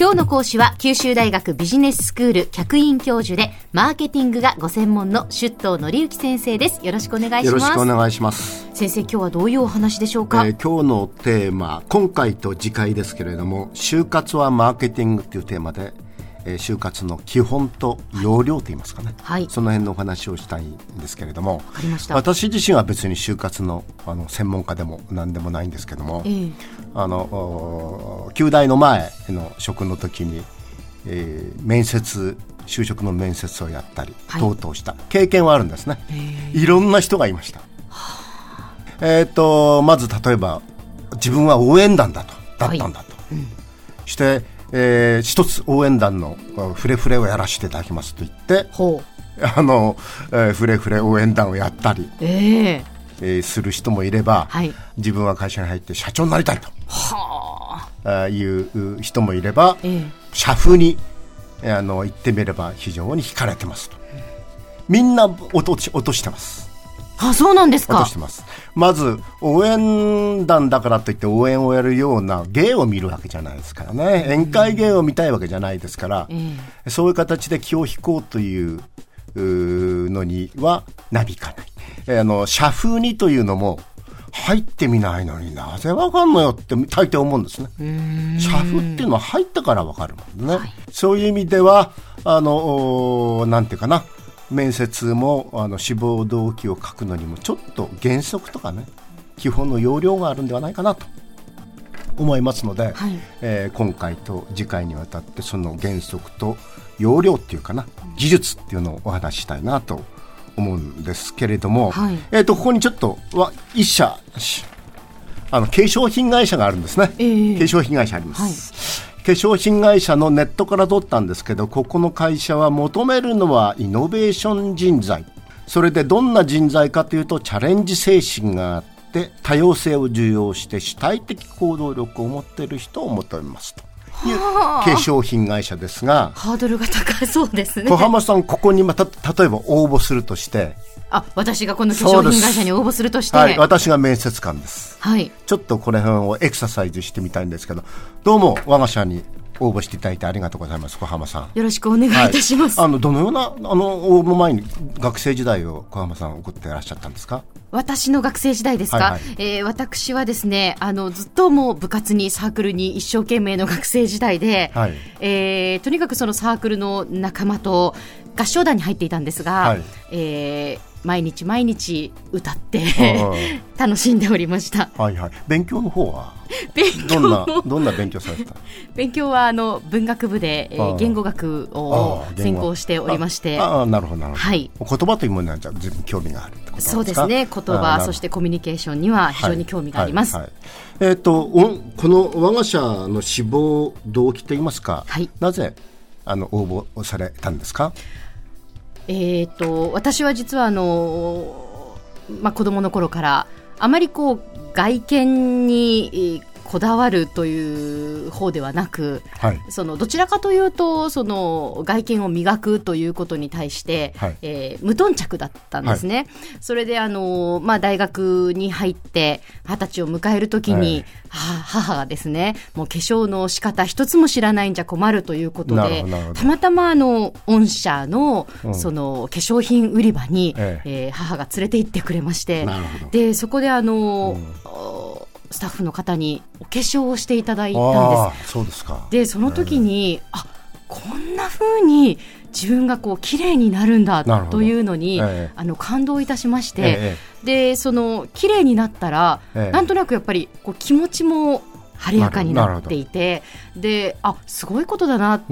今日の講師は九州大学ビジネススクール客員教授でマーケティングがご専門の出頭則之先生です。よろしくお願いします。よろしくお願いします。先生、今日はどういうお話でしょうか。今日のテーマ、今回と次回ですけれども、就活はマーケティングというテーマで、就活の基本と要領といいますかね、はい、その辺のお話をしたいんですけれども、分かりました。私自身は別に就活の、専門家でも何でもないんですけども、九大の前の職の時に、面接、就職の面接をやったり、はい、等々した経験はあるんですね。いろんな人がいました。まず例えば自分は応援団だったんだと、はい、して一つ応援団のフレフレをやらせていただきますと言ってフレフレ応援団をやったり、する人もいれば、はい、自分は会社に入って社長になりたいという人もいれば、社風に言ってみれば非常に惹かれてますと。みんな落としてます。あ、そうなんですか。落としてます。まず応援団だからといって応援をやるような芸を見るわけじゃないですからね。宴会芸を見たいわけじゃないですから、そういう形で気を引こうというのにはなびかない。社風にというのも入ってみないのになぜわかんのよって大抵思うんですね。社風っていうのは入ったからわかるもんね、はい、そういう意味ではなんていうかな、面接も志望動機を書くのにもちょっと原則とかね、基本の要領があるんではないかなと思いますので、はい、今回と次回にわたってその原則と要領っていうかな、技術っていうのをお話ししたいなと思うんですけれども、はい、ここにちょっと一社化粧品会社があるんですね、化粧品会社あります、はい、化粧品会社のネットから取ったんですけど、ここの会社は求めるのはイノベーション人材、それでどんな人材かというとチャレンジ精神があって多様性を重要して主体的行動力を持っている人を求めますという化粧品会社ですが、ハードルが高そうですね。小浜さん、ここにまた例えば応募するとして、私がこの化粧品会社に応募するとして、はい、私が面接官です、はい、ちょっとこの辺をエクササイズしてみたいんですけど、どうも我が社に応募していただいてありがとうございます。小浜さん、よろしくお願いいたします、はい。どのような応募前に学生時代を小浜さん送っていらっしゃったんですか。私の学生時代ですか、はいはい、私はですね、ずっともう部活にサークルに一生懸命の学生時代で、はい、とにかくそのサークルの仲間と合唱団に入っていたんですが、はい、毎日歌って楽しんでおりました、はいはい。勉強の方はどんな勉強されてた。勉強は文学部で言語学を専攻しておりまして、なるほどなるほど、はい、言葉というものには自分興味があるってことですか。そうですね、言葉そしてコミュニケーションには非常に興味があります。この我が社の志望動機といいますか、はい、なぜ応募されたんですか。私は実は子供の頃からあまりこう外見にこだわるという方ではなく、はい、どちらかというと外見を磨くということに対して、はい、無頓着だったんですね、はい、それで大学に入って20歳を迎えるときに、母がですね、もう化粧の仕方一つも知らないんじゃ困るということで、たまたま御社の、化粧品売り場に、母が連れて行ってくれまして、でそこでスタッフの方にお化粧をしていただいたんです。そうですか。でその時に、こんな風に自分がこう綺麗になるんだというのに、感動いたしまして、で綺麗になったら、なんとなくやっぱりこう気持ちも晴れやかになっていて、すごいことだなっ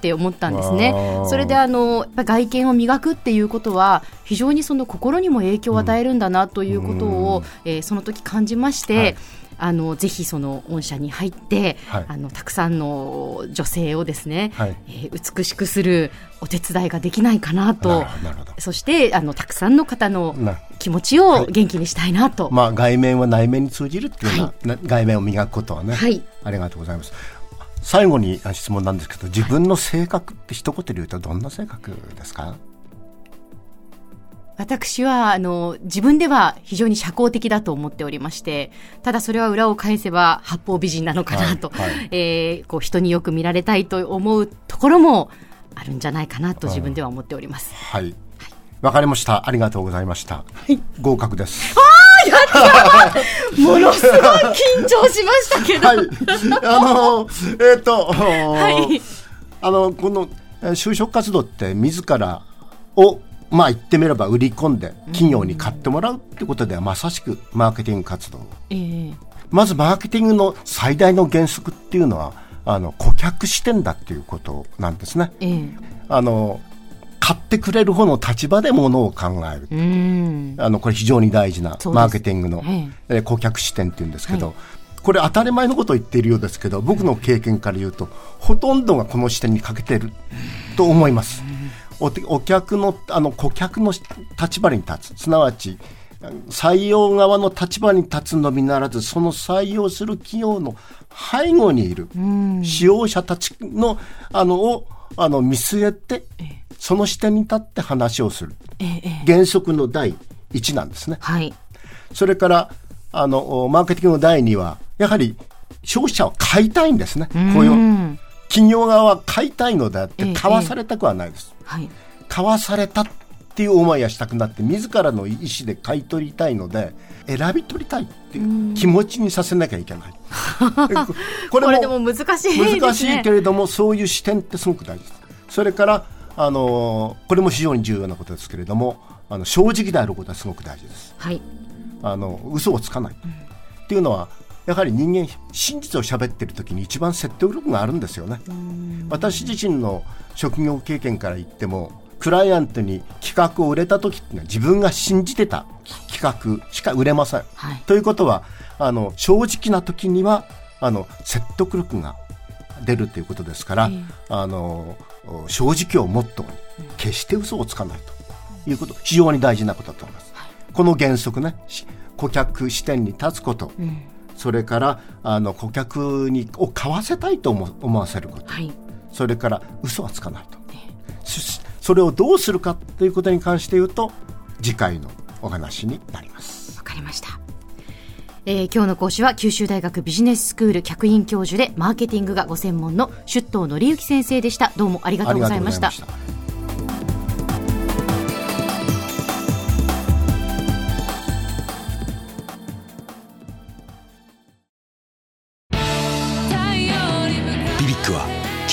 て思ったんですね。それで外見を磨くっていうことは非常に心にも影響を与えるんだなということを、その時感じまして、はい、ぜひ御社に入って、はい、たくさんの女性をですね、はい、美しくするお手伝いができないかなと。そしてたくさんの方の気持ちを元気にしたいなと、はい、外面は内面に通じるっていうような、はい、外面を磨くことはね、はい、ありがとうございます。最後に質問なんですけど、自分の性格って一言で言うとどんな性格ですか。私は自分では非常に社交的だと思っておりまして、ただそれは裏を返せば八方美人なのかなと、はいはい、こう人によく見られたいと思うところもあるんじゃないかなと自分では思っております。はいはい、わかりました。ありがとうございました、はい、合格です。あー、やったものすごい緊張しましたけど、はい、はい、この就職活動って自らをまあ言ってみれば売り込んで企業に買ってもらうってことではまさしくマーケティング活動、まずマーケティングの最大の原則っていうのは顧客視点だっていうことなんですね。買ってくれる方の立場でものを考える、これ非常に大事なマーケティングの、顧客視点っていうんですけど、これ当たり前のことを言っているようですけど、僕の経験から言うとほとんどがこの視点に欠けていると思います。顧客の立場に立つ、すなわち採用側の立場に立つのみならず、その採用する企業の背後にいる使用者たちのを見据えて、その視点に立って話をする、原則の第一なんですね。はい、それからマーケティングの第二はやはり消費者は買いたいんですね。こういう企業側は買いたいのであって買わされたくはないです。はい、買わされたっていう思いはしたくなって自らの意思で買い取りたいので選び取りたいっていう気持ちにさせなきゃいけない。これでも難しいですね。難しいけれどもそういう視点ってすごく大事です。それからこれも非常に重要なことですけれども正直であることはすごく大事です。はい、嘘をつかないっていうのはやはり人間真実を喋っているときに一番説得力があるんですよね。私自身の職業経験から言ってもクライアントに企画を売れたときってのは自分が信じてた企画しか売れません。はい、ということは正直なときには説得力が出るということですから、正直をモットーに決して嘘をつかないということ非常に大事なことだと思います。はい、この原則ね、顧客視点に立つこと、それから顧客を買わせたいと思わせること、はい、それから嘘はつかないと、それをどうするかということに関して言うと次回のお話になります。わかりました。今日の講師は九州大学ビジネススクール客員教授でマーケティングがご専門の出頭典之先生でした。どうもありがとうございました。